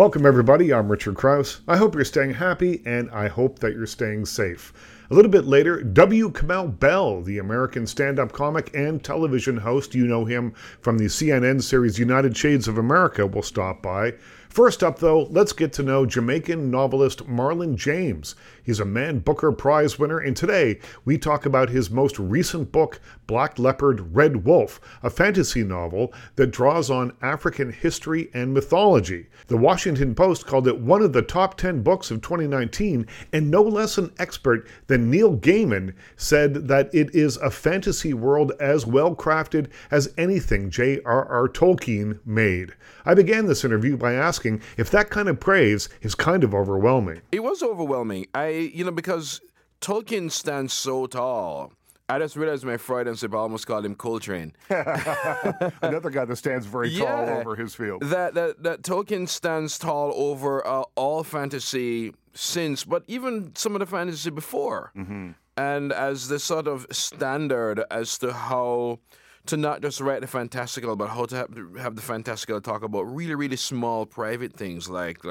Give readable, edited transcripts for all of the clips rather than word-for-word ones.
Welcome everybody, I'm Richard Krause. I hope you're staying happy and I hope that you're staying safe. A little bit later, W. Kamau Bell, the American stand-up comic and television host, you know him from the CNN series United Shades of America, will stop by. First up though, let's get to know Jamaican novelist Marlon James. He's a Man Booker Prize winner, and today we talk about his most recent book, Black Leopard, Red Wolf, a fantasy novel that draws on African history and mythology. The Washington Post called it one of the top 10 books of 2019, and no less an expert than Neil Gaiman said that it is a fantasy world as well crafted as anything J.R.R. Tolkien made. I began this interview by asking if that kind of praise is kind of overwhelming. It was overwhelming. Because Tolkien stands so tall. I just realized my Freudians have almost called him Coltrane. Another guy that stands very tall over his field. That Tolkien stands tall over all fantasy since, but even some of the fantasy before. Mm-hmm. And as the sort of standard as to how to not just write the fantastical, but how to have the fantastical talk about really, really small private things like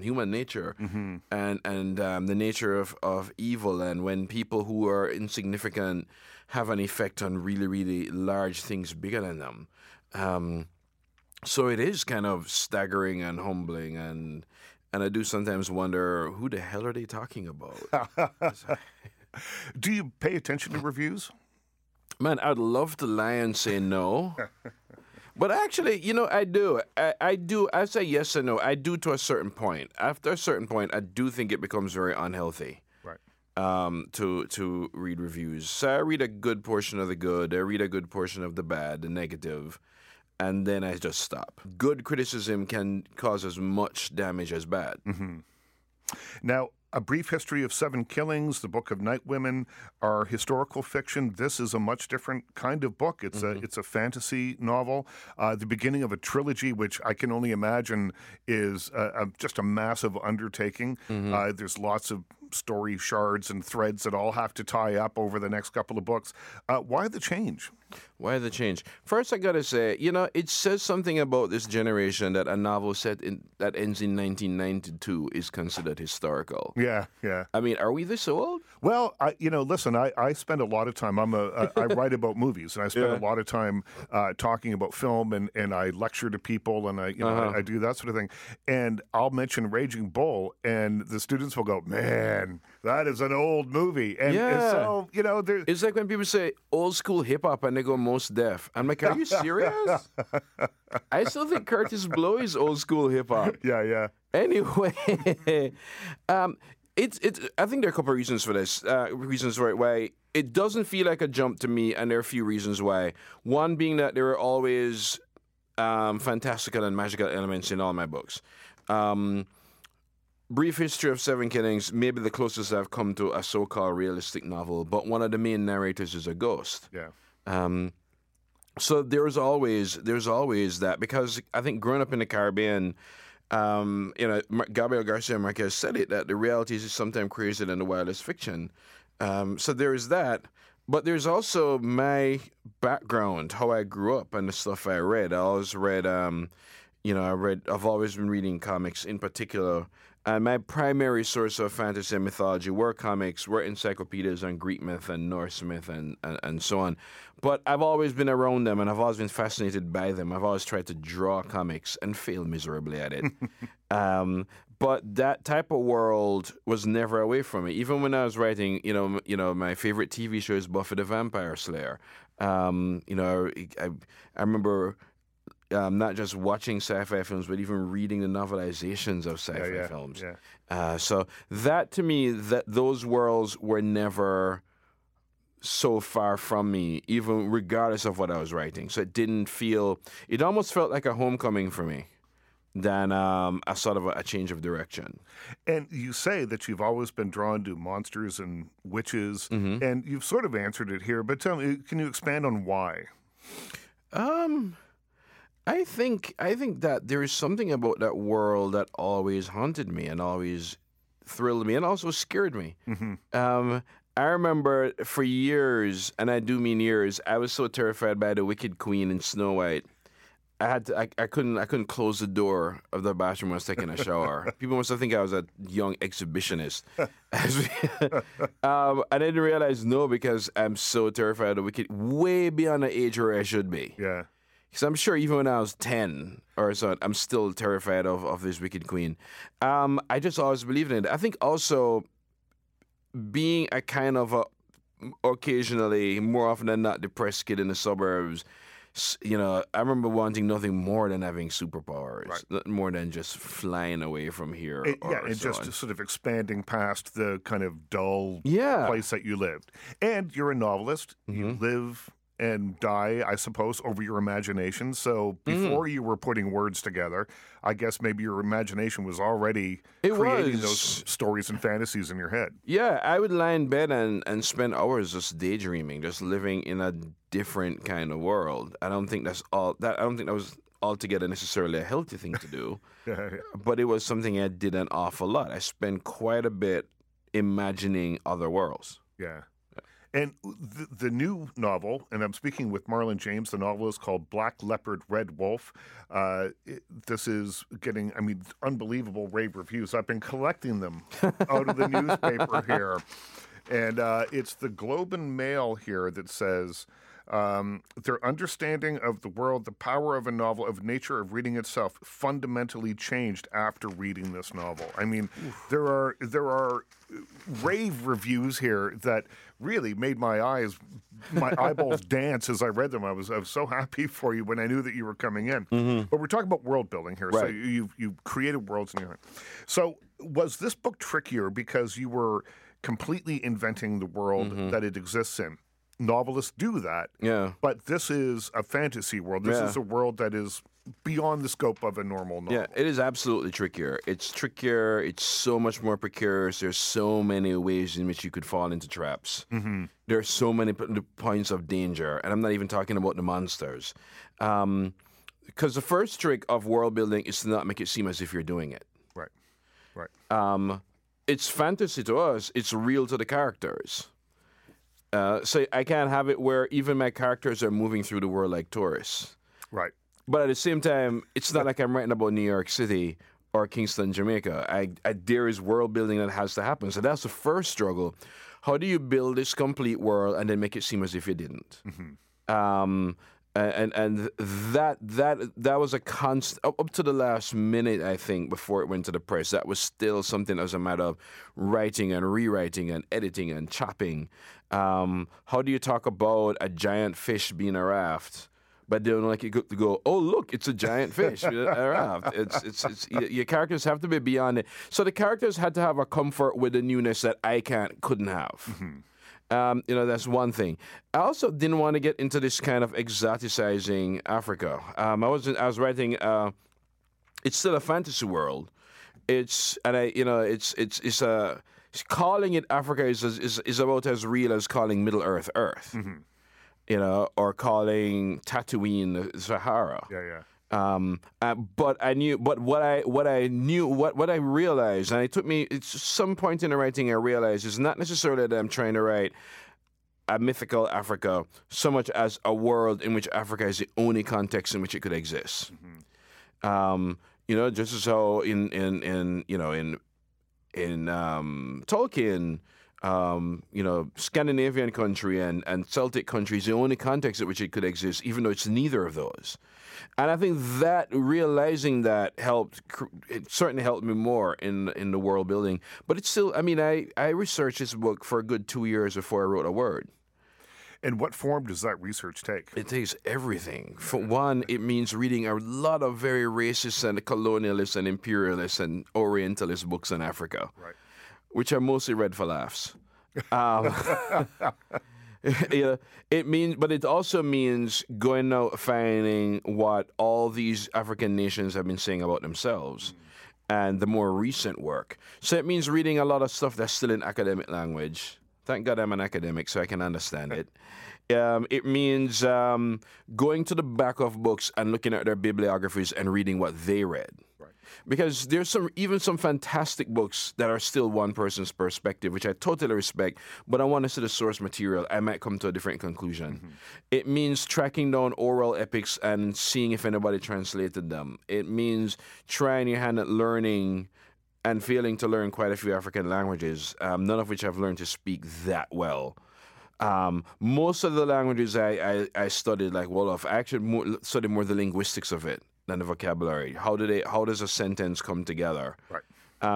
human nature, mm-hmm, and the nature of evil, and when people who are insignificant have an effect on really, really large things bigger than them. So it is kind of staggering and humbling, and I do sometimes wonder, who the hell are they talking about? Do you pay attention to reviews? Man, I'd love to lie and say no. But actually, I do. I do. I say yes and no. I do to a certain point. After a certain point, I do think it becomes very unhealthy, right, to read reviews. So I read a good portion of the good. I read a good portion of the bad, the negative, and then I just stop. Good criticism can cause as much damage as bad. Mm-hmm. Now, A Brief History of Seven Killings, The Book of Night Women, are historical fiction. This is a much different kind of book. It's mm-hmm. It's a fantasy novel, the beginning of a trilogy, which I can only imagine is just a massive undertaking. Mm-hmm. There's lots of story shards and threads that all have to tie up over the next couple of books. Why the change? Why the change? First, I got to say, it says something about this generation that a novel set that ends in 1992 is considered historical. Yeah. I mean, are we this old? Well, I spend a lot of time. I write about movies, and I spend a lot of time talking about film, and I lecture to people, and I do that sort of thing. And I'll mention Raging Bull, and the students will go, man, that is an old movie. And so, it's like when people say old school hip hop, and they go Most Def. I'm like, are you serious? I still think Curtis Blow is old school hip hop. Yeah. Anyway, I think there are a couple of reasons for this. Reasons for it why it doesn't feel like a jump to me, and there are a few reasons why. One being that there are always fantastical and magical elements in all my books. Brief History of Seven Killings, maybe the closest I've come to a so-called realistic novel, but one of the main narrators is a ghost. Yeah. So there's always that, because I think growing up in the Caribbean, Gabriel Garcia Marquez said it, that the reality is sometimes crazier than the wildest fiction. So there is that, but there's also my background, how I grew up, and the stuff I read. I always read, I've always been reading comics in particular, and my primary source of fantasy and mythology were comics, were encyclopedias on Greek myth and Norse myth and so on. But I've always been around them, and I've always been fascinated by them. I've always tried to draw comics and failed miserably at it. But that type of world was never away from me. Even when I was writing, my favorite TV show is Buffy the Vampire Slayer. I remember not just watching sci-fi films, but even reading the novelizations of sci-fi films. Yeah. So that, to me, those worlds were never so far from me, even regardless of what I was writing. So it almost felt like a homecoming for me than a sort of a change of direction. And you say that you've always been drawn to monsters and witches, mm-hmm, and you've sort of answered it here, but tell me, can you expand on why? I think that there is something about that world that always haunted me and always thrilled me and also scared me. Mm-hmm. I remember for years, and I do mean years, I was so terrified by the Wicked Queen in Snow White I had to, I couldn't close the door of the bathroom when I was taking a shower. People must have think I was a young exhibitionist. I didn't realize because I'm so terrified of the wicked, way beyond the age where I should be. Yeah. Because I'm sure even when I was 10 or so, I'm still terrified of this wicked queen. I just always believed in it. I think also being a kind of a, occasionally, more often than not, depressed kid in the suburbs. You know, I remember wanting nothing more than having superpowers, right. More than just flying away from here. Just sort of expanding past the kind of dull place that you lived. And you're a novelist. Mm-hmm. You live and die, I suppose, over your imagination. So before you were putting words together, I guess maybe your imagination was already creating those stories and fantasies in your head. Yeah, I would lie in bed and spend hours just daydreaming, just living in a different kind of world. I don't think that's all. I don't think that was altogether necessarily a healthy thing to do. But it was something I did an awful lot. I spent quite a bit imagining other worlds. Yeah. And the new novel, and I'm speaking with Marlon James, the novel is called Black Leopard, Red Wolf. This is getting, unbelievable rave reviews. I've been collecting them out of the newspaper here. And it's the Globe and Mail here that says, their understanding of the world, the power of a novel, of nature, of reading itself, fundamentally changed after reading this novel. I mean, there are rave reviews here that really made my eyeballs dance as I read them. I was so happy for you when I knew that you were coming in. Mm-hmm. But we're talking about world building here. Right. So you've created worlds in your head. So was this book trickier because you were completely inventing the world that it exists in? Novelists do that. Yeah. But this is a fantasy world. This is a world that is beyond the scope of a normal novel. Yeah, it is absolutely trickier. It's trickier. It's so much more precarious. There's so many ways in which you could fall into traps. Mm-hmm. There are so many points of danger, and I'm not even talking about the monsters. Because the first trick of world building is to not make it seem as if you're doing it. Right, right. It's fantasy to us. It's real to the characters. So I can't have it where even my characters are moving through the world like tourists. Right. But at the same time, it's not like I'm writing about New York City or Kingston, Jamaica. There is world building that has to happen. So that's the first struggle. How do you build this complete world and then make it seem as if you didn't? Mm-hmm. And that was a constant, up to the last minute, I think, before it went to the press. That was still something that was a matter of writing and rewriting and editing and chopping. How do you talk about a giant fish being a raft, but they don't like you to go, oh, look, it's a giant fish, a raft. It's your characters have to be beyond it. So the characters had to have a comfort with the newness that I couldn't have. Mm-hmm. That's one thing. I also didn't want to get into this kind of exoticizing Africa. I was writing. It's still a fantasy world. Calling it Africa is about as real as calling Middle Earth Earth. Mm-hmm. Or calling Tatooine Sahara. Yeah, yeah. But what I realized, and it took me, it's some point in the writing I realized is not necessarily that I'm trying to write a mythical Africa so much as a world in which Africa is the only context in which it could exist. Mm-hmm. Just as how in Tolkien, Scandinavian country and Celtic country is the only context in which it could exist, even though it's neither of those. And I think that realizing that certainly helped me more in the world building. But it's still, I researched this book for a good 2 years before I wrote a word. And what form does that research take? It takes everything. For one, it means reading a lot of very racist and colonialist and imperialist and orientalist books in Africa. Right. Which I mostly read for laughs. But it also means going out finding what all these African nations have been saying about themselves and the more recent work. So it means reading a lot of stuff that's still in academic language. Thank God I'm an academic, so I can understand it. It means going to the back of books and looking at their bibliographies and reading what they read. Right. Because there's even some fantastic books that are still one person's perspective, which I totally respect, but I want to see the source material. I might come to a different conclusion. Mm-hmm. It means tracking down oral epics and seeing if anybody translated them. It means trying your hand at learning and failing to learn quite a few African languages, none of which I've learned to speak that well. Most of the languages I studied, like Wolof, I actually studied more the linguistics of it than the vocabulary. How does a sentence come together? Right.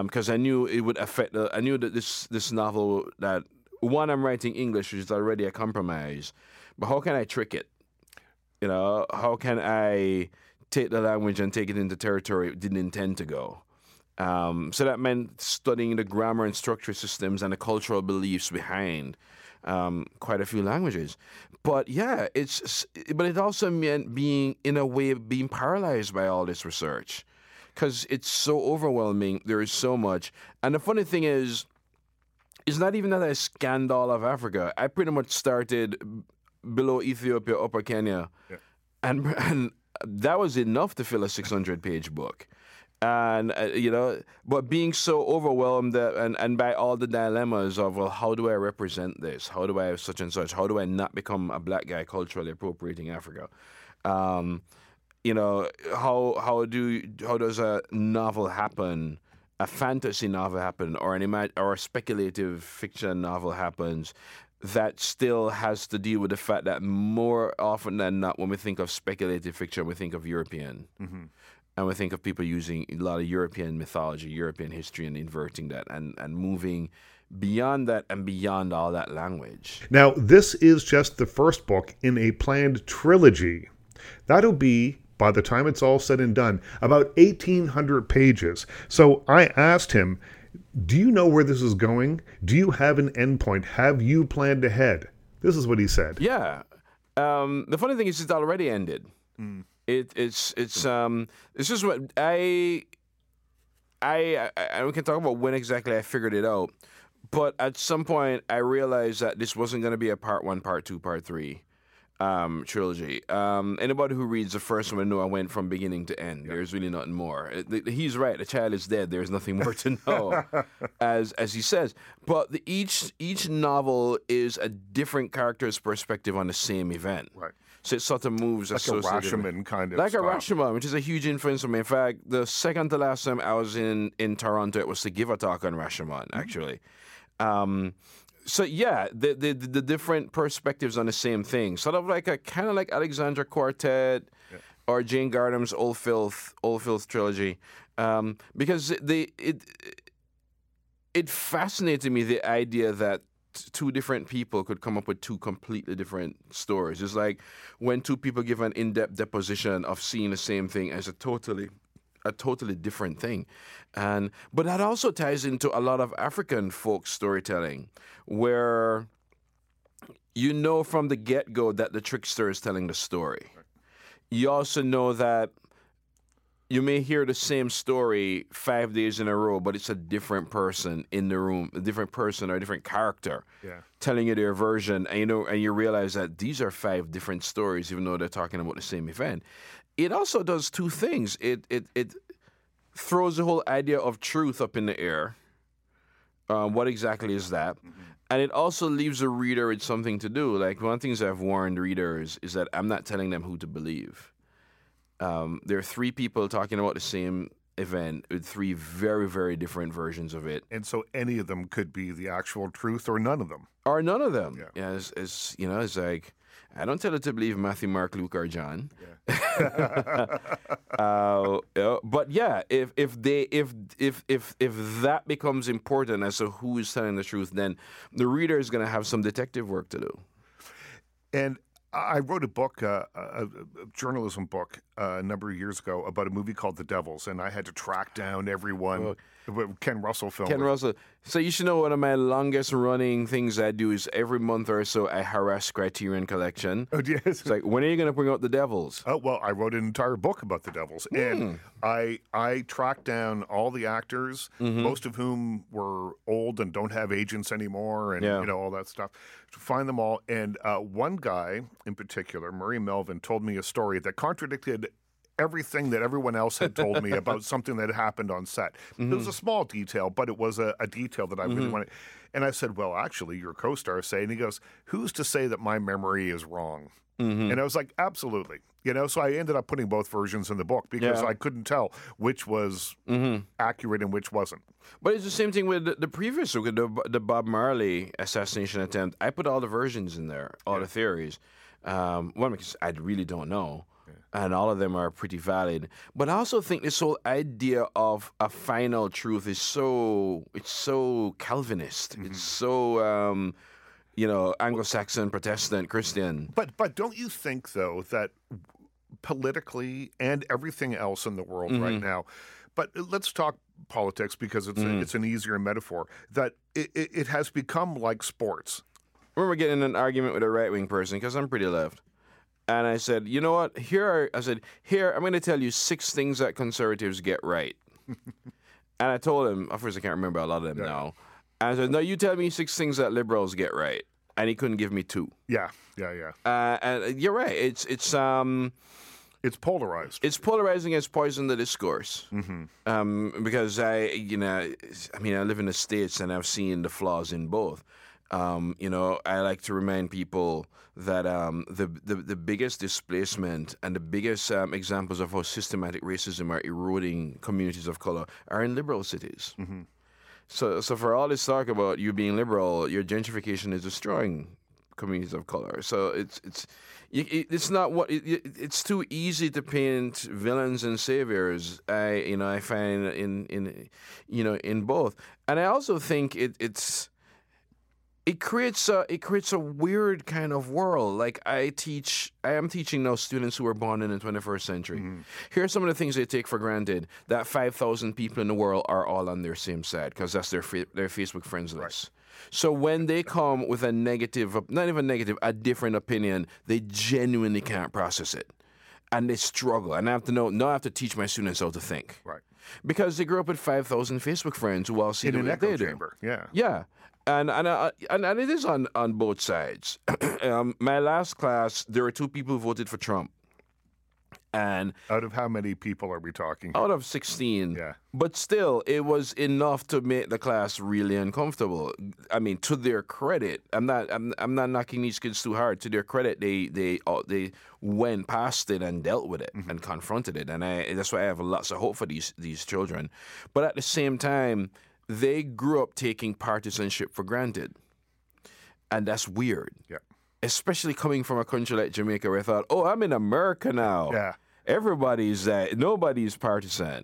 Because I knew it would affect. I knew that this novel, that one, I'm writing English, which is already a compromise. But how can I trick it? You know, how can I take the language and take it into territory it didn't intend to go? So that meant studying the grammar and structure systems and the cultural beliefs behind quite a few languages. But yeah, but it also meant being paralyzed by all this research, because it's so overwhelming. There is so much. And the funny thing is, it's not even that I scanned all of Africa. I pretty much started below Ethiopia, upper Kenya. Yeah. And that was enough to fill a 600-page book. And, but being so overwhelmed and by all the dilemmas of, well, how do I represent this? How do I have such and such? How do I not become a black guy culturally appropriating Africa? How does a novel happen? A fantasy novel happen, or a speculative fiction novel happens that still has to deal with the fact that more often than not, when we think of speculative fiction, we think of European. Mm-hmm. And we think of people using a lot of European mythology, European history, and inverting that and moving beyond that and beyond all that language. Now, this is just the first book in a planned trilogy. That'll be, by the time it's all said and done, about 1,800 pages. So I asked him, do you know where this is going? Do you have an endpoint? Have you planned ahead? This is what he said. Yeah. The funny thing is, it's already ended. Mm. It's just what I we can talk about when exactly I figured it out, but at some point I realized that this wasn't going to be a part one, part two, part three trilogy. Anybody who reads the first one know I went from beginning to end. Yep. There's really nothing more. He's right. The child is dead. There's nothing more to know, as he says. But each novel is a different character's perspective on the same event. Right. So it sort of moves like a Rashomon kind of style. A Rashomon, which is a huge influence on me. In fact, the second to last time I was in Toronto, it was to give a talk on Rashomon, actually. Mm-hmm. So yeah, the different perspectives on the same thing, sort of like kind of like Alexandra Quartet, yeah, or Jane Gardam's Old Filth trilogy, because it fascinated me, the idea that two different people could come up with two completely different stories. It's like when two people give an in-depth deposition of seeing the same thing as a totally different thing. But that also ties into a lot of African folk storytelling, where you know from the get-go that the trickster is telling the story. You also know that you may hear the same story 5 days in a row, but it's a different person in the room, a different person or a different character, yeah, telling you their version. And you realize that these are 5 different stories, even though they're talking about the same event. It also does two things. It throws the whole idea of truth up in the air. What exactly is that? Mm-hmm. And it also leaves the reader with something to do. Like, one of the things I've warned readers is that I'm not telling them who to believe. There are 3 people talking about the same event with 3 very, very different versions of it. And so any of them could be the actual truth or none of them. Or none of them. Yeah. It's like, I don't tell it to believe Matthew, Mark, Luke, or John. Yeah. But yeah, if that becomes important as to who is telling the truth, then the reader is going to have some detective work to do. And I wrote a book, a journalism book, a number of years ago about a movie called The Devils, and I had to track down everyone. Well, Ken Russell film. Ken Russell. So you should know, one of my longest-running things I do is every month or so I harass Criterion Collection. Oh, yes. It's like, when are you going to bring out The Devils? Oh, well, I wrote an entire book about The Devils, and I tracked down all the actors, mm-hmm, most of whom were old and don't have agents anymore, and all that stuff, to find them all. And one guy in particular, Murray Melvin, told me a story that contradicted everything that everyone else had told me about something that happened on set. Mm-hmm. It was a small detail, but it was a detail that I really wanted. And I said, well, actually, your co-star is saying, he goes, who's to say that my memory is wrong? Mm-hmm. And I was like, absolutely. You know, so I ended up putting both versions in the book because I couldn't tell which was accurate and which wasn't. But it's the same thing with the previous, with the Bob Marley assassination attempt. I put all the versions in there, all the theories. One, because I really don't know. And all of them are pretty valid. But I also think this whole idea of a final truth is so Calvinist. Mm-hmm. It's so, Anglo-Saxon, Protestant, Christian. But don't you think, though, that politically and everything else in the world right now, but let's talk politics because it's an easier metaphor, that it has become like sports. I remember getting in an argument with a right-wing person because I'm pretty left. And I said, you know what? Here, I'm going to tell you 6 things that conservatives get right. And I told him, of course, I can't remember a lot of them now. And I said, no, you tell me 6 things that liberals get right. And he couldn't give me 2. Yeah. And you're right. It's polarized. It's polarizing. It's poisoned the discourse. Mm-hmm. Because I live in the States and I've seen the flaws in both. I like to remind people that the biggest displacement and the biggest examples of how systematic racism are eroding communities of color are in liberal cities. Mm-hmm. So for all this talk about you being liberal, your gentrification is destroying communities of color. So it's too easy to paint villains and saviors. I find in both, and I also think It creates a weird kind of world. Like I am teaching now students who were born in the 21st century. Mm-hmm. Here are some of the things they take for granted: that 5,000 people in the world are all on their same side because that's their Facebook friends list. Right. So when they come with a different opinion, they genuinely can't process it, and they struggle. And I have to know now. I have to teach my students how to think, right? Because they grew up with 5,000 Facebook friends who all see in the way they do. Yeah. And it is on both sides. My last class, there were 2 people who voted for Trump. And out of how many people are we talking? Out of 16. Yeah. But still, it was enough to make the class really uncomfortable. I mean, to their credit, I'm not knocking these kids too hard. To their credit, they went past it and dealt with it and confronted it. And that's why I have lots of hope for these children. But at the same time, they grew up taking partisanship for granted. And that's weird. Yeah. Especially coming from a country like Jamaica where I thought, oh, I'm in America now. Yeah. Everybody's that. Nobody's partisan.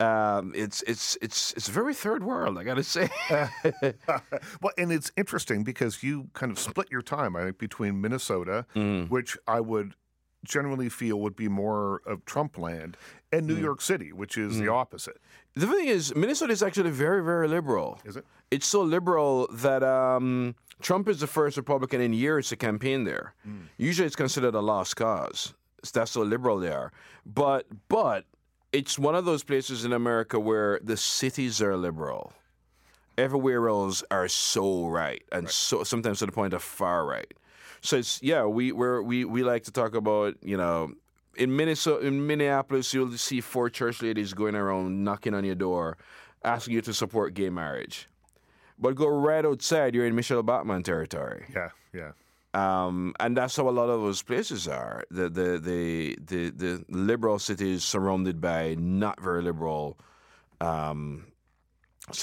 Yeah. It's very third world, I gotta say. Well, and it's interesting because you kind of split your time, I think, between Minnesota, which I would generally feel would be more of Trump land, and New York City, which is the opposite. The thing is, Minnesota is actually very, very liberal. Is it? It's so liberal that Trump is the first Republican in years to campaign there. Usually it's considered a lost cause. That's so liberal they are. But it's one of those places in America where the cities are liberal. Everywhere else are so right, and so sometimes to the point of far right. So it's we like to talk about in Minnesota, in Minneapolis, you'll see 4 church ladies going around knocking on your door, asking you to support gay marriage, but go right outside, you're in Michelle Bachmann territory. Yeah. And that's how a lot of those places are. The liberal cities surrounded by not very liberal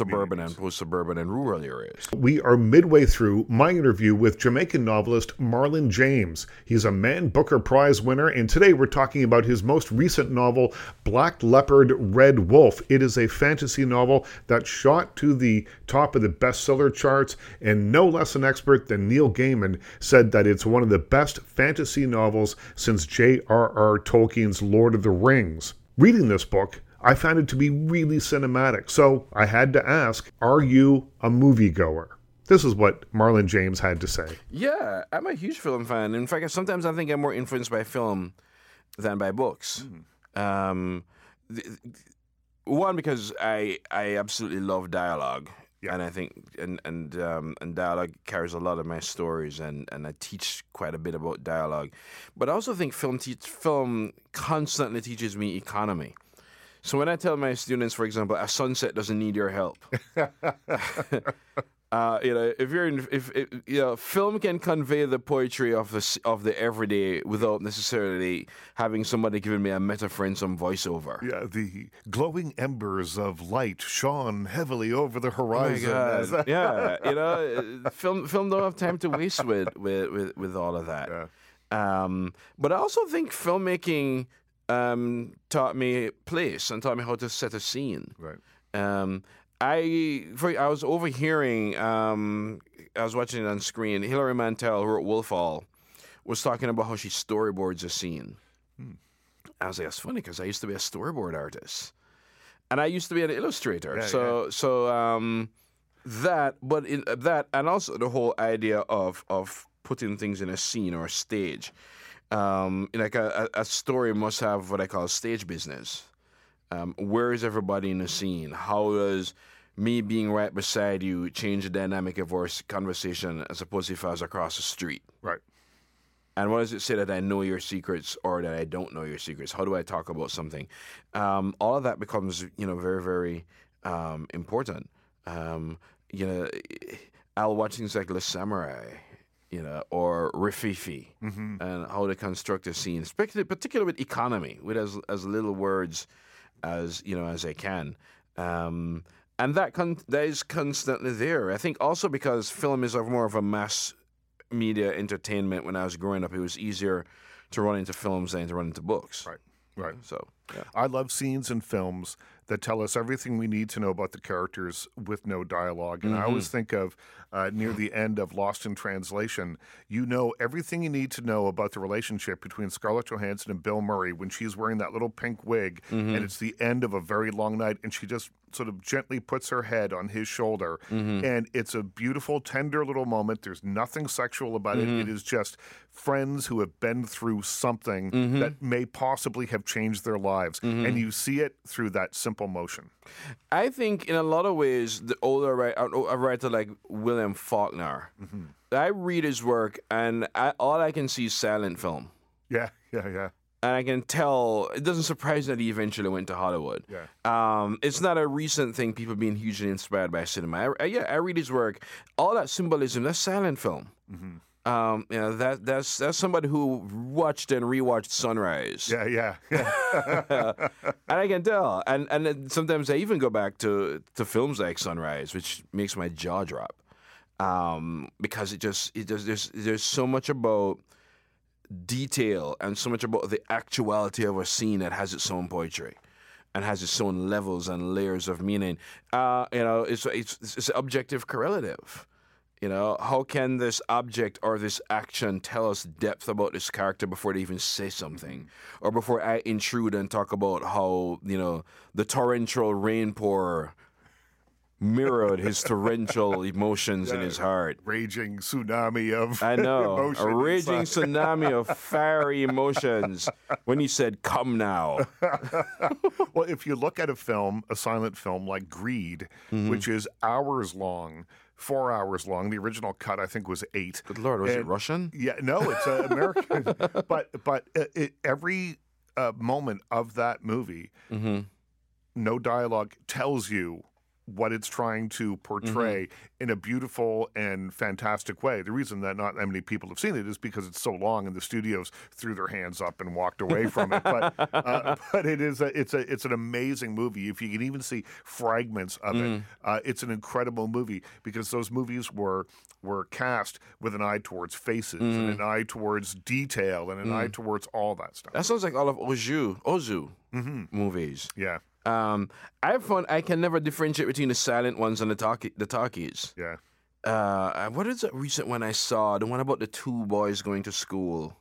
suburban and post-suburban and rural areas. We are midway through my interview with Jamaican novelist Marlon James. He's a Man Booker Prize winner, and today we're talking about his most recent novel, Black Leopard, Red Wolf. It is a fantasy novel that shot to the top of the bestseller charts, and no less an expert than Neil Gaiman said that it's one of the best fantasy novels since J.R.R. Tolkien's Lord of the Rings. Reading this book, I found it to be really cinematic, so I had to ask, are you a moviegoer? This is what Marlon James had to say. Yeah, I'm a huge film fan. In fact, sometimes I think I'm more influenced by film than by books. Mm. One, because I absolutely love dialogue. Yeah. And I think and dialogue carries a lot of my stories, and I teach quite a bit about dialogue, but I also think film constantly teaches me economy. So when I tell my students, for example, a sunset doesn't need your help, film can convey the poetry of the everyday without necessarily having somebody giving me a metaphor and some voiceover. Yeah, the glowing embers of light shone heavily over the horizon. Oh my God. Film don't have time to waste with all of that. Yeah. But I also think filmmaking taught me place and taught me how to set a scene. Right. I was overhearing, I was watching it on screen, Hilary Mantel, who wrote Wolf Hall, was talking about how she storyboards a scene. I was like, that's funny, because I used to be a storyboard artist. And I used to be an illustrator. Yeah, and also the whole idea of putting things in a scene or a stage. A story must have what I call stage business. Where is everybody in the scene? How does me being right beside you change the dynamic of our conversation as opposed to if I was across the street? Right. And what does it say that I know your secrets or that I don't know your secrets? How do I talk about something? All of that becomes, very, very important. I'll watch things like Le Samurai, or Rififi, and how they construct a scene, particularly with economy, with as little words as I can, and that is constantly there. I think also because film is more of a mass media entertainment. When I was growing up, it was easier to run into films than to run into books. Right. So yeah. I love scenes in films that tell us everything we need to know about the characters with no dialogue. And I always think of near the end of Lost in Translation, you know everything you need to know about the relationship between Scarlett Johansson and Bill Murray when she's wearing that little pink wig, and it's the end of a very long night, and she just sort of gently puts her head on his shoulder. And it's a beautiful, tender little moment. There's nothing sexual about it. It is just friends who have been through something that may possibly have changed their lives. And you see it through that simple motion. I think in a lot of ways, the older a writer like William Faulkner, I read his work and all I can see is silent film. Yeah. And I can tell, it doesn't surprise that he eventually went to Hollywood. Yeah. It's not a recent thing, people being hugely inspired by cinema. I read his work. All that symbolism, that's silent film. That's somebody who watched and rewatched Sunrise. Yeah. And I can tell. And sometimes I even go back to films like Sunrise, which makes my jaw drop. Because there's so much about detail and so much about the actuality of a scene that has its own poetry and has its own levels and layers of meaning. It's objective correlative. How can this object or this action tell us depth about this character before they even say something, or before I intrude and talk about how the torrential rain pour mirrored his torrential emotions in his heart. Raging tsunami of emotions. A raging tsunami of fiery emotions when he said, "Come now." Well, if you look at a silent film like Greed, which is 4 hours long. The original cut, I think, was 8. Good Lord, was it Russian? Yeah, no, it's American. But every moment of that movie, no dialogue, tells you what it's trying to portray in a beautiful and fantastic way. The reason that not that many people have seen it is because it's so long and the studios threw their hands up and walked away from it. But it's an amazing movie. If you can even see fragments of it, it's an incredible movie, because those movies were cast with an eye towards faces and an eye towards detail and an eye towards all that stuff. That sounds like all of Ozu movies. Yeah. I found I can never differentiate between the silent ones and the talkies. Yeah. What is that recent one I saw? The one about the two boys going to school.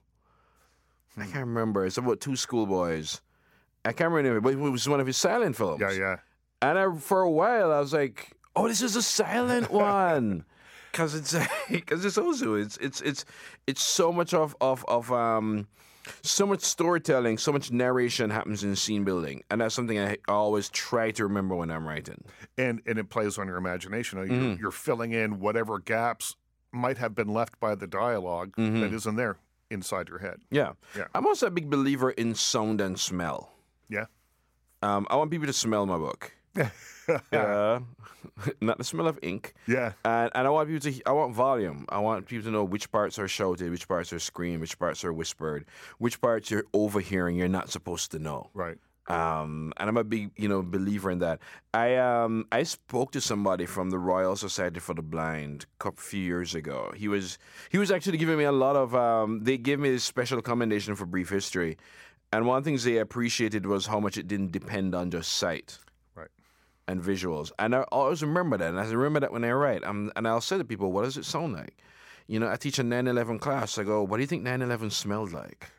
I can't remember. It's about two schoolboys. I can't remember, but it was one of his silent films. Yeah. And for a while, I was like, "Oh, this is a silent one," because it's Ozu. It's so much of So much storytelling, so much narration happens in scene building, and that's something I always try to remember when I'm writing. And it plays on your imagination. You're filling in whatever gaps might have been left by the dialogue that isn't there inside your head. Yeah. I'm also a big believer in sound and smell. Yeah. I want people to smell my book. Not the smell of ink. Yeah. And I want people to, I want volume. I want people to know which parts are shouted, which parts are screamed, which parts are whispered, which parts you're overhearing you're not supposed to know. Right. And I'm a big, believer in that. I spoke to somebody from the Royal Society for the Blind a few years ago. He was actually giving me a lot of, they gave me this special commendation for brief history. And one of the things they appreciated was how much it didn't depend on just sight. And visuals. And I always remember that. And I remember that when I write. And I'll say to people, what does it sound like? I teach a 9/11 class. I go, what do you think 9/11 smelled like?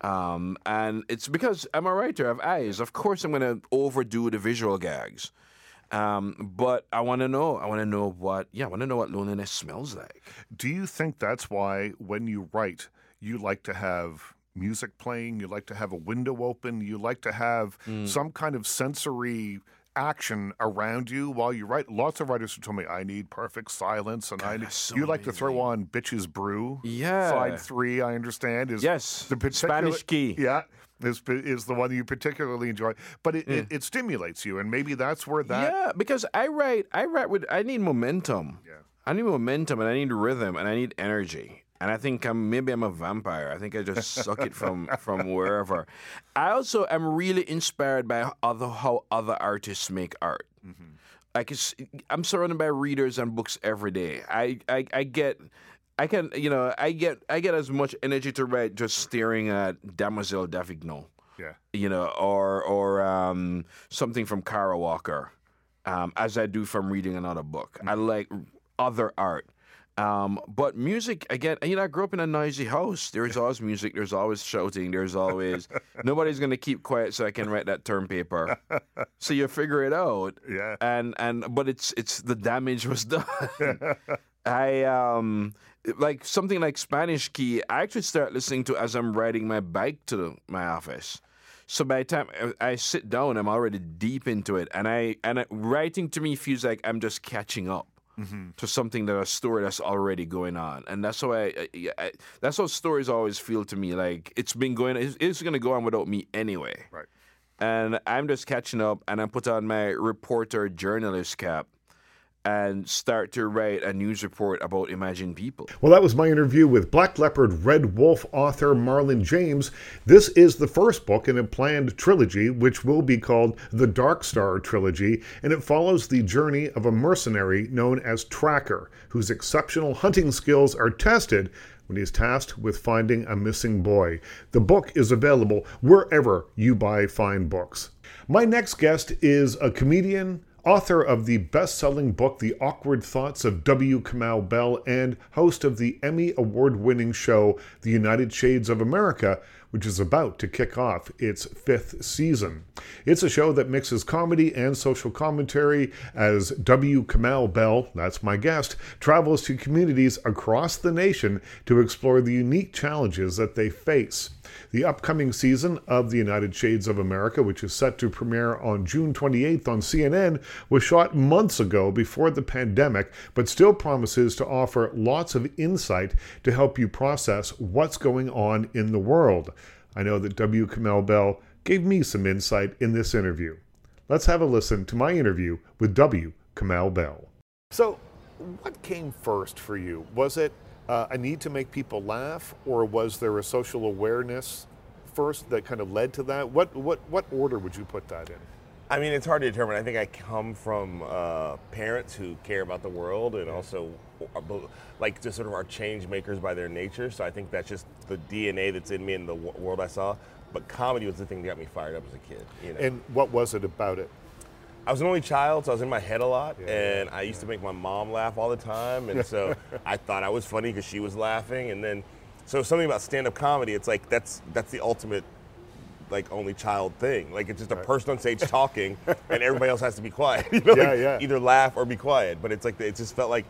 And it's because I'm a writer. I have eyes. Of course I'm going to overdo the visual gags. But I want to know. I want to know what loneliness smells like. Do you think that's why when you write, you like to have music playing, you like to have a window open, you like to have some kind of sensory action around you while you write? Lots of writers have told me I need perfect silence, and you like to throw on Bitches Brew. Yeah, side 3, I understand, is yes the Spanish Key. Yeah, is the one you particularly enjoy, but it stimulates you, and maybe that's where that. Yeah, because I write with I need momentum. Yeah, I need momentum, and I need rhythm, and I need energy. And I think maybe I'm a vampire. I think I just suck it from wherever. I also am really inspired by how other artists make art. Mm-hmm. I'm surrounded by readers and books every day. I get as much energy to write just staring at Damozel Davignon. Yeah. Or something from Kara Walker, as I do from reading another book. Mm-hmm. I like other art. But music, again, I grew up in a noisy house. There's always music, there's always shouting, there's always nobody's going to keep quiet so I can write that term paper. So you figure it out. Yeah. But it's the damage was done. I like something like Spanish Key, I actually start listening to as I'm riding my bike to my office. So by the time I sit down, I'm already deep into it, and writing to me feels like I'm just catching up. Mm-hmm. To something that a story that's already going on, and that's how that's how stories always feel to me. Like it's going to go on without me anyway. Right. And I'm just catching up, and I put on my reporter journalist cap and start to write a news report about imagined people. Well, that was my interview with Black Leopard, Red Wolf author Marlon James. This is the first book in a planned trilogy, which will be called the Dark Star Trilogy, and it follows the journey of a mercenary known as Tracker, whose exceptional hunting skills are tested when he's tasked with finding a missing boy. The book is available wherever you buy fine books. My next guest is a comedian, author of the best-selling book, The Awkward Thoughts of W. Kamau Bell, and host of the Emmy award-winning show, The United Shades of America, which is about to kick off its 5th season. It's a show that mixes comedy and social commentary as W. Kamau Bell, that's my guest, travels to communities across the nation to explore the unique challenges that they face. The upcoming season of The United Shades of America, which is set to premiere on June 28th on CNN, was shot months ago before the pandemic, but still promises to offer lots of insight to help you process what's going on in the world. I know that W. Kamau Bell gave me some insight in this interview. Let's have a listen to my interview with W. Kamau Bell. So, what came first for you? Was it a need to make people laugh, or was there a social awareness first that kind of led to that? What order would you put that in? I mean, it's hard to determine. I think I come from parents who care about the world, and also like just sort of are change makers by their nature. So I think that's just the DNA that's in me and the world I saw. But comedy was the thing that got me fired up as a kid. And what was it about it? I was an only child, so I was in my head a lot, and I used to make my mom laugh all the time, and so I thought I was funny because she was laughing, and then, so something about stand-up comedy, it's like, that's the ultimate, like, only child thing. Like, it's just a person on stage talking, and everybody else has to be quiet, either laugh or be quiet, but it's like, it just felt like,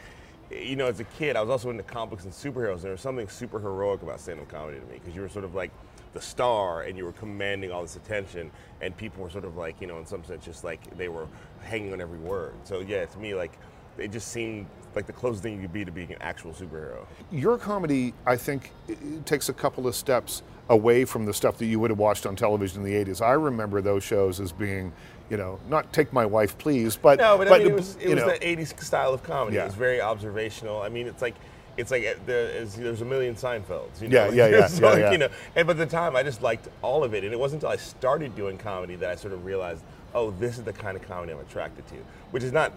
as a kid, I was also into comic books and superheroes, and there was something super heroic about stand-up comedy to me, because you were sort of like, the star and you were commanding all this attention, and people were sort of like, you know, in some sense, just like they were hanging on every word. So yeah, to me, like, it just seemed like the closest thing you could be to being an actual superhero. Your comedy, I think, takes a couple of steps away from the stuff that you would have watched on television in the 80s. I remember those shows as being, you know, not Take My Wife, Please, but... No, but I mean, it was the 80s style of comedy. Yeah. It was very observational. I mean, it's like there's a million Seinfelds. You know? You know, and but at the time, I just liked all of it. And it wasn't until I started doing comedy that I sort of realized, oh, this is the kind of comedy I'm attracted to, which is not...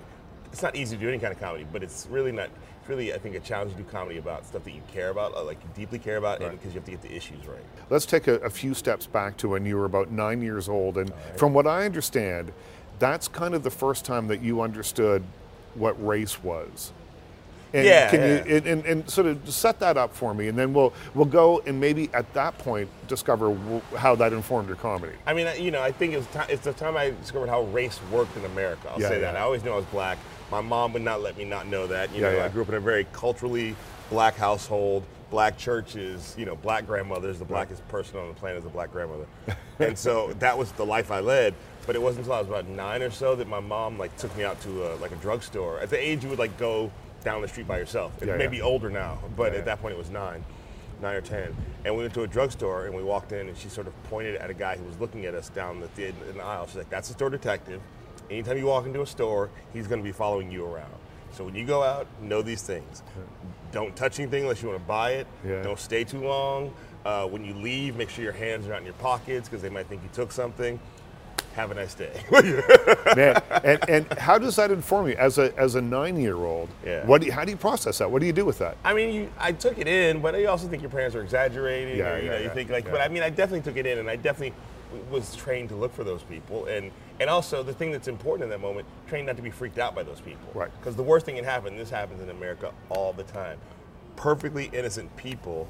It's not easy to do any kind of comedy, but it's really not. It's really, I think, a challenge to do comedy about stuff that you care about, like you deeply care about, right. And because you have to get the issues right. Let's take a few steps back to when you were about 9 years old, and right. From what I understand, that's kind of the first time that you understood what race was. And can you sort of set that up for me, and then we'll go and maybe at that point discover how that informed your comedy. I mean, you know, I think it's the time I discovered how race worked in America. I'll say that. I always knew I was black. My mom would not let me not know that. I grew up in a very culturally black household, black churches, you know, black grandmothers. The blackest person on the planet is a black grandmother. And so that was the life I led. But it wasn't until I was about 9 or so that my mom, like, took me out to a drugstore. At the age you would, like, go down the street by yourself. It may be older now, but at that point it was 9 or 10. And we went to a drugstore and we walked in and she sort of pointed at a guy who was looking at us down in the aisle. She's like, that's the store detective. Anytime you walk into a store, he's going to be following you around. So when you go out, know these things. Don't touch anything unless you want to buy it. Yeah. Don't stay too long. When you leave, make sure your hands are not in your pockets because they might think you took something. Have a nice day. Man, and how does that inform you as a 9-year-old? Yeah. How do you process that? What do you do with that? I mean, I took it in, but I also think your parents are exaggerating. But I mean, I definitely took it in, and I definitely was trained to look for those people, and also the thing that's important in that moment, trained not to be freaked out by those people, right? Because the worst thing can happen. This happens in America all the time. Perfectly innocent people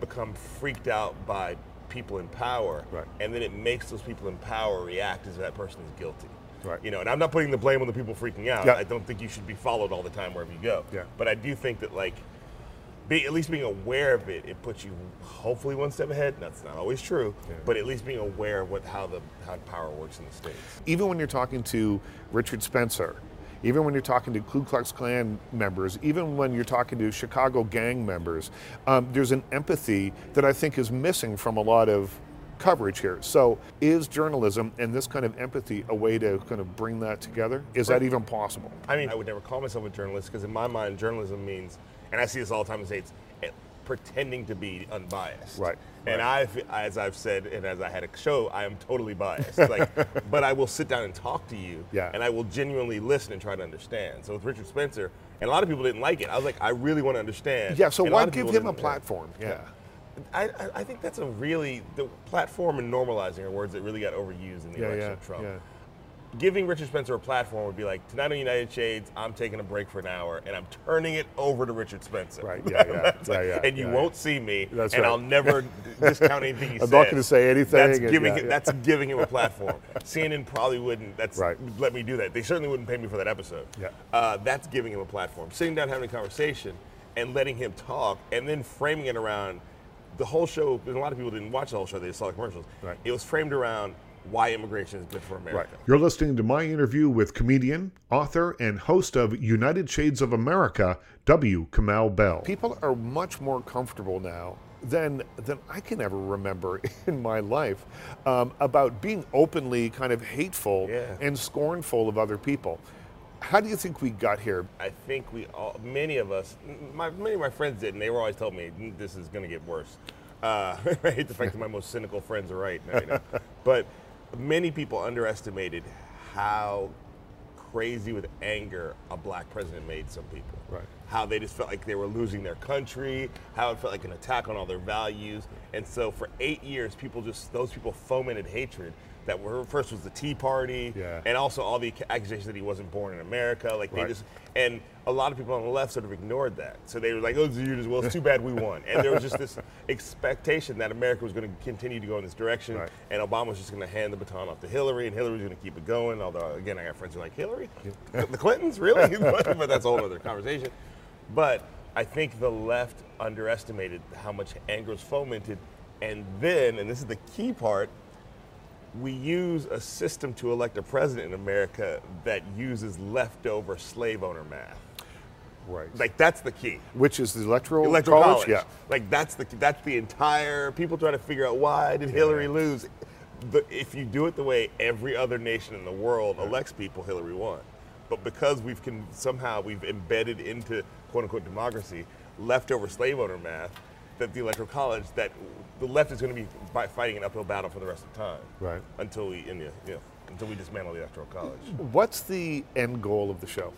become freaked out by people in power, right. And then it makes those people in power react as if that person is guilty, right? You know, and I'm not putting the blame on the people freaking out. Yeah. I don't think you should be followed all the time wherever you go. Yeah. But I do think that at least being aware of it, it puts you hopefully one step ahead. That's not always true, but at least being aware of how power works in the States. Even when you're talking to Richard Spencer, even when you're talking to Ku Klux Klan members, even when you're talking to Chicago gang members, there's an empathy that I think is missing from a lot of coverage here. So is journalism and this kind of empathy a way to kind of bring that together? Is that even possible? I mean, I would never call myself a journalist because in my mind, journalism means, and I see this all the time in the States, pretending to be unbiased. Right. And as I've said, and as I had a show, I am totally biased. But I will sit down and talk to you, and I will genuinely listen and try to understand. So with Richard Spencer, and a lot of people didn't like it. I was like, I really want to understand. Yeah, so why give him a platform? Yeah. I think that's the platform and normalizing are words that really got overused in the election of Trump. Yeah. Giving Richard Spencer a platform would be like, tonight on United Shades, I'm taking a break for an hour, and I'm turning it over to Richard Spencer. Right, and you won't see me, and I'll never discount anything he says. I'm not going to say anything. That's giving him a platform. CNN probably wouldn't let me do that. They certainly wouldn't pay me for that episode. Yeah. That's giving him a platform. Sitting down, having a conversation, and letting him talk, and then framing it around the whole show. And a lot of people didn't watch the whole show. They just saw the commercials. Right. It was framed around why immigration is good for America. Right. You're listening to my interview with comedian, author, and host of United Shades of America, W. Kamau Bell. People are much more comfortable now than I can ever remember in my life about being openly kind of hateful and scornful of other people. How do you think we got here? I think many of my friends did, and they were always telling me, this is going to get worse. I hate the fact that my most cynical friends are right now, you know? But many people underestimated how crazy with anger a black president made some people. Right. How they just felt like they were losing their country, how it felt like an attack on all their values. And so for 8 years, those people fomented hatred that first was the Tea Party, and also all the accusations that he wasn't born in America. And a lot of people on the left sort of ignored that. So they were like, oh, well, it's too bad we won. And there was just this expectation that America was going to continue to go in this direction, and Obama was just going to hand the baton off to Hillary, and Hillary was going to keep it going. Although, again, I got friends who are like, Hillary? The Clintons? Really? But that's a whole other conversation. But I think the left underestimated how much anger was fomented And then, and this is the key part, we use a system to elect a president in America that uses leftover slave owner math. Right. Like, that's the key. Which is the electoral college? Yeah. Like, that's the entire, people try to figure out why did Hillary lose. If you do it the way every other nation in the world elects people, Hillary won. But because we've embedded into quote unquote democracy leftover slave owner math, that the electoral college, that the left is going to be fighting an uphill battle for the rest of the time. Right. Until we dismantle the electoral college. What's the end goal of the show?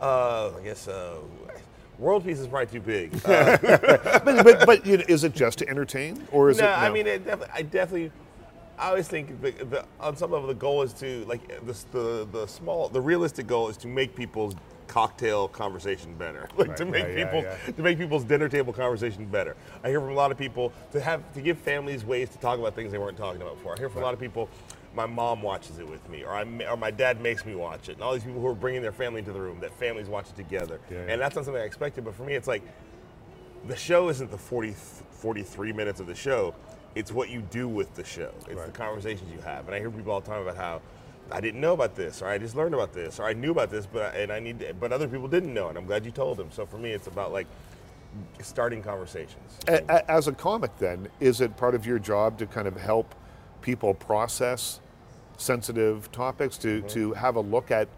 I guess world peace is probably too big. But is it just to entertain, or is it? No, I mean, I always think on some level the goal is to, like, the realistic goal is to make people's cocktail conversation better, like, right, to make people's dinner table conversation better. I hear from a lot of people to give families ways to talk about things they weren't talking about before. I hear from a lot of people, my mom watches it with me, or my dad makes me watch it, and all these people who are bringing their family into the room, that families watch it together, and that's not something I expected. But for me, it's like the show isn't the 43 minutes of the show; it's what you do with the show. It's the conversations you have, and I hear people all the time about how I didn't know about this, or I just learned about this, or I knew about this, but other people didn't know, and I'm glad you told them. So for me, it's about, like, starting conversations. As a comic, then, is it part of your job to kind of help people process sensitive topics, to have a look at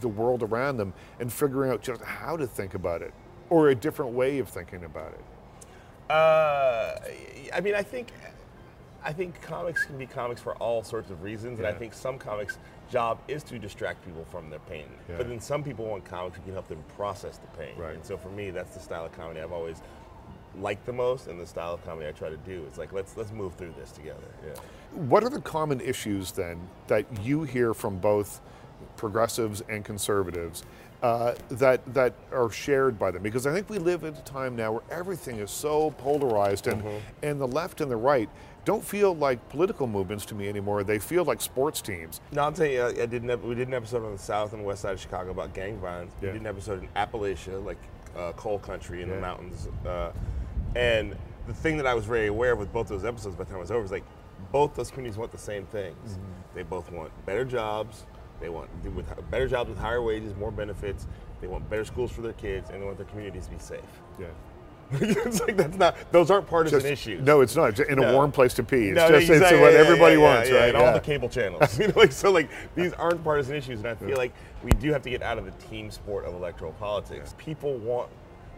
the world around them and figuring out just how to think about it, or a different way of thinking about it? I mean, I think comics can be comics for all sorts of reasons, and I think some comics' job is to distract people from their pain. Yeah. But then some people want comics who can help them process the pain. Right. And so for me, that's the style of comedy I've always liked the most, and the style of comedy I try to do. It's like, let's move through this together. Yeah. What are the common issues, then, that you hear from both progressives and conservatives that are shared by them? Because I think we live at a time now where everything is so polarized, and the left and the right don't feel like political movements to me anymore. They feel like sports teams. No, I'll tell you, we did an episode on the south and west side of Chicago about gang violence. We did an episode in Appalachia, like coal country in the mountains. And the thing that I was very aware of with both those episodes by the time it was over is, like, both those communities want the same things. Mm-hmm. They both want better jobs. They want better jobs with higher wages, more benefits. They want better schools for their kids, and they want their communities to be safe. Yeah. It's like, those aren't partisan issues. No, it's not. In a warm place to pee. It's exactly, it's what everybody wants, right? And all the cable channels. These aren't partisan issues, and I feel like we do have to get out of the team sport of electoral politics. Yeah. People want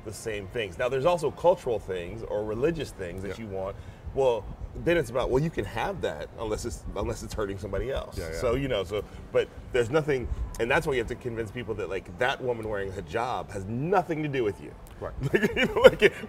the same things. Now, there's also cultural things or religious things that you want. Well, then it's about, well, you can have that unless it's hurting somebody else. Yeah, yeah. But there's nothing, and that's why you have to convince people that, like, that woman wearing a hijab has nothing to do with you. Right.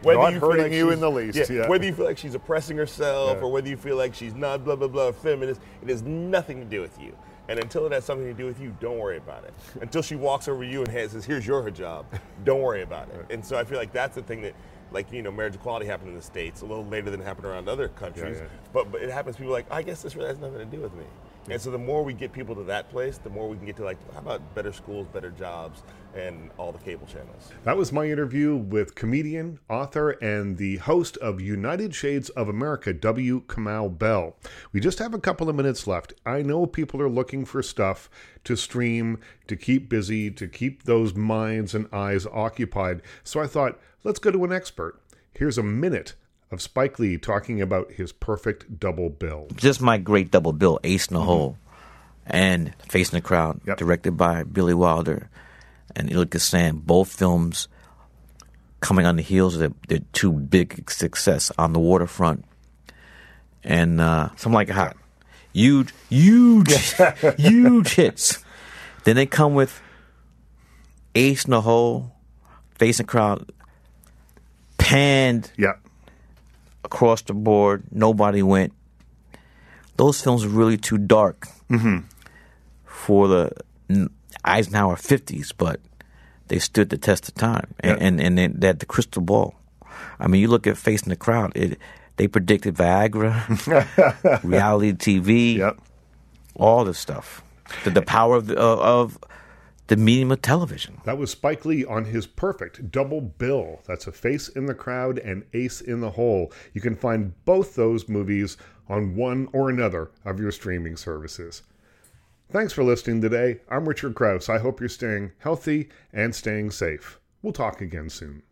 Not hurting you in the least. Yeah, yeah. Whether you feel like she's oppressing herself or whether you feel like she's not blah, blah, blah, feminist, it has nothing to do with you. And until it has something to do with you, don't worry about it. Until she walks over you and says, here's your hijab, don't worry about it. Right. And so I feel like that's the thing that, like, marriage equality happened in the States a little later than it happened around other countries. Yeah, yeah. But it happens, people are like, I guess this really has nothing to do with me. Yeah. And so the more we get people to that place, the more we can get to, like, how about better schools, better jobs, and all the cable channels. That was my interview with comedian, author, and the host of United Shades of America, W. Kamau Bell. We just have a couple of minutes left. I know people are looking for stuff to stream, to keep busy, to keep those minds and eyes occupied. So I thought, let's go to an expert. Here's a minute of Spike Lee talking about his perfect double bill. Just my great double bill, Ace in the Hole and Face in the Crowd, directed by Billy Wilder and Ilka Sam. Both films coming on the heels of their two big success, On the Waterfront and Something Like It Hot. Huge, huge hits. Then they come with Ace in the Hole, Face in the Crowd, panned. Yeah. Across the board, nobody went. Those films were really too dark for the Eisenhower 50s, but they stood the test of time. And they had the crystal ball. I mean, you look at Face in the Crowd, they predicted Viagra, reality TV, all this stuff. The power of the medium of television. That was Spike Lee on his perfect double bill. That's A Face in the Crowd and Ace in the Hole. You can find both those movies on one or another of your streaming services. Thanks for listening today. I'm Richard Krause. I hope you're staying healthy and staying safe. We'll talk again soon.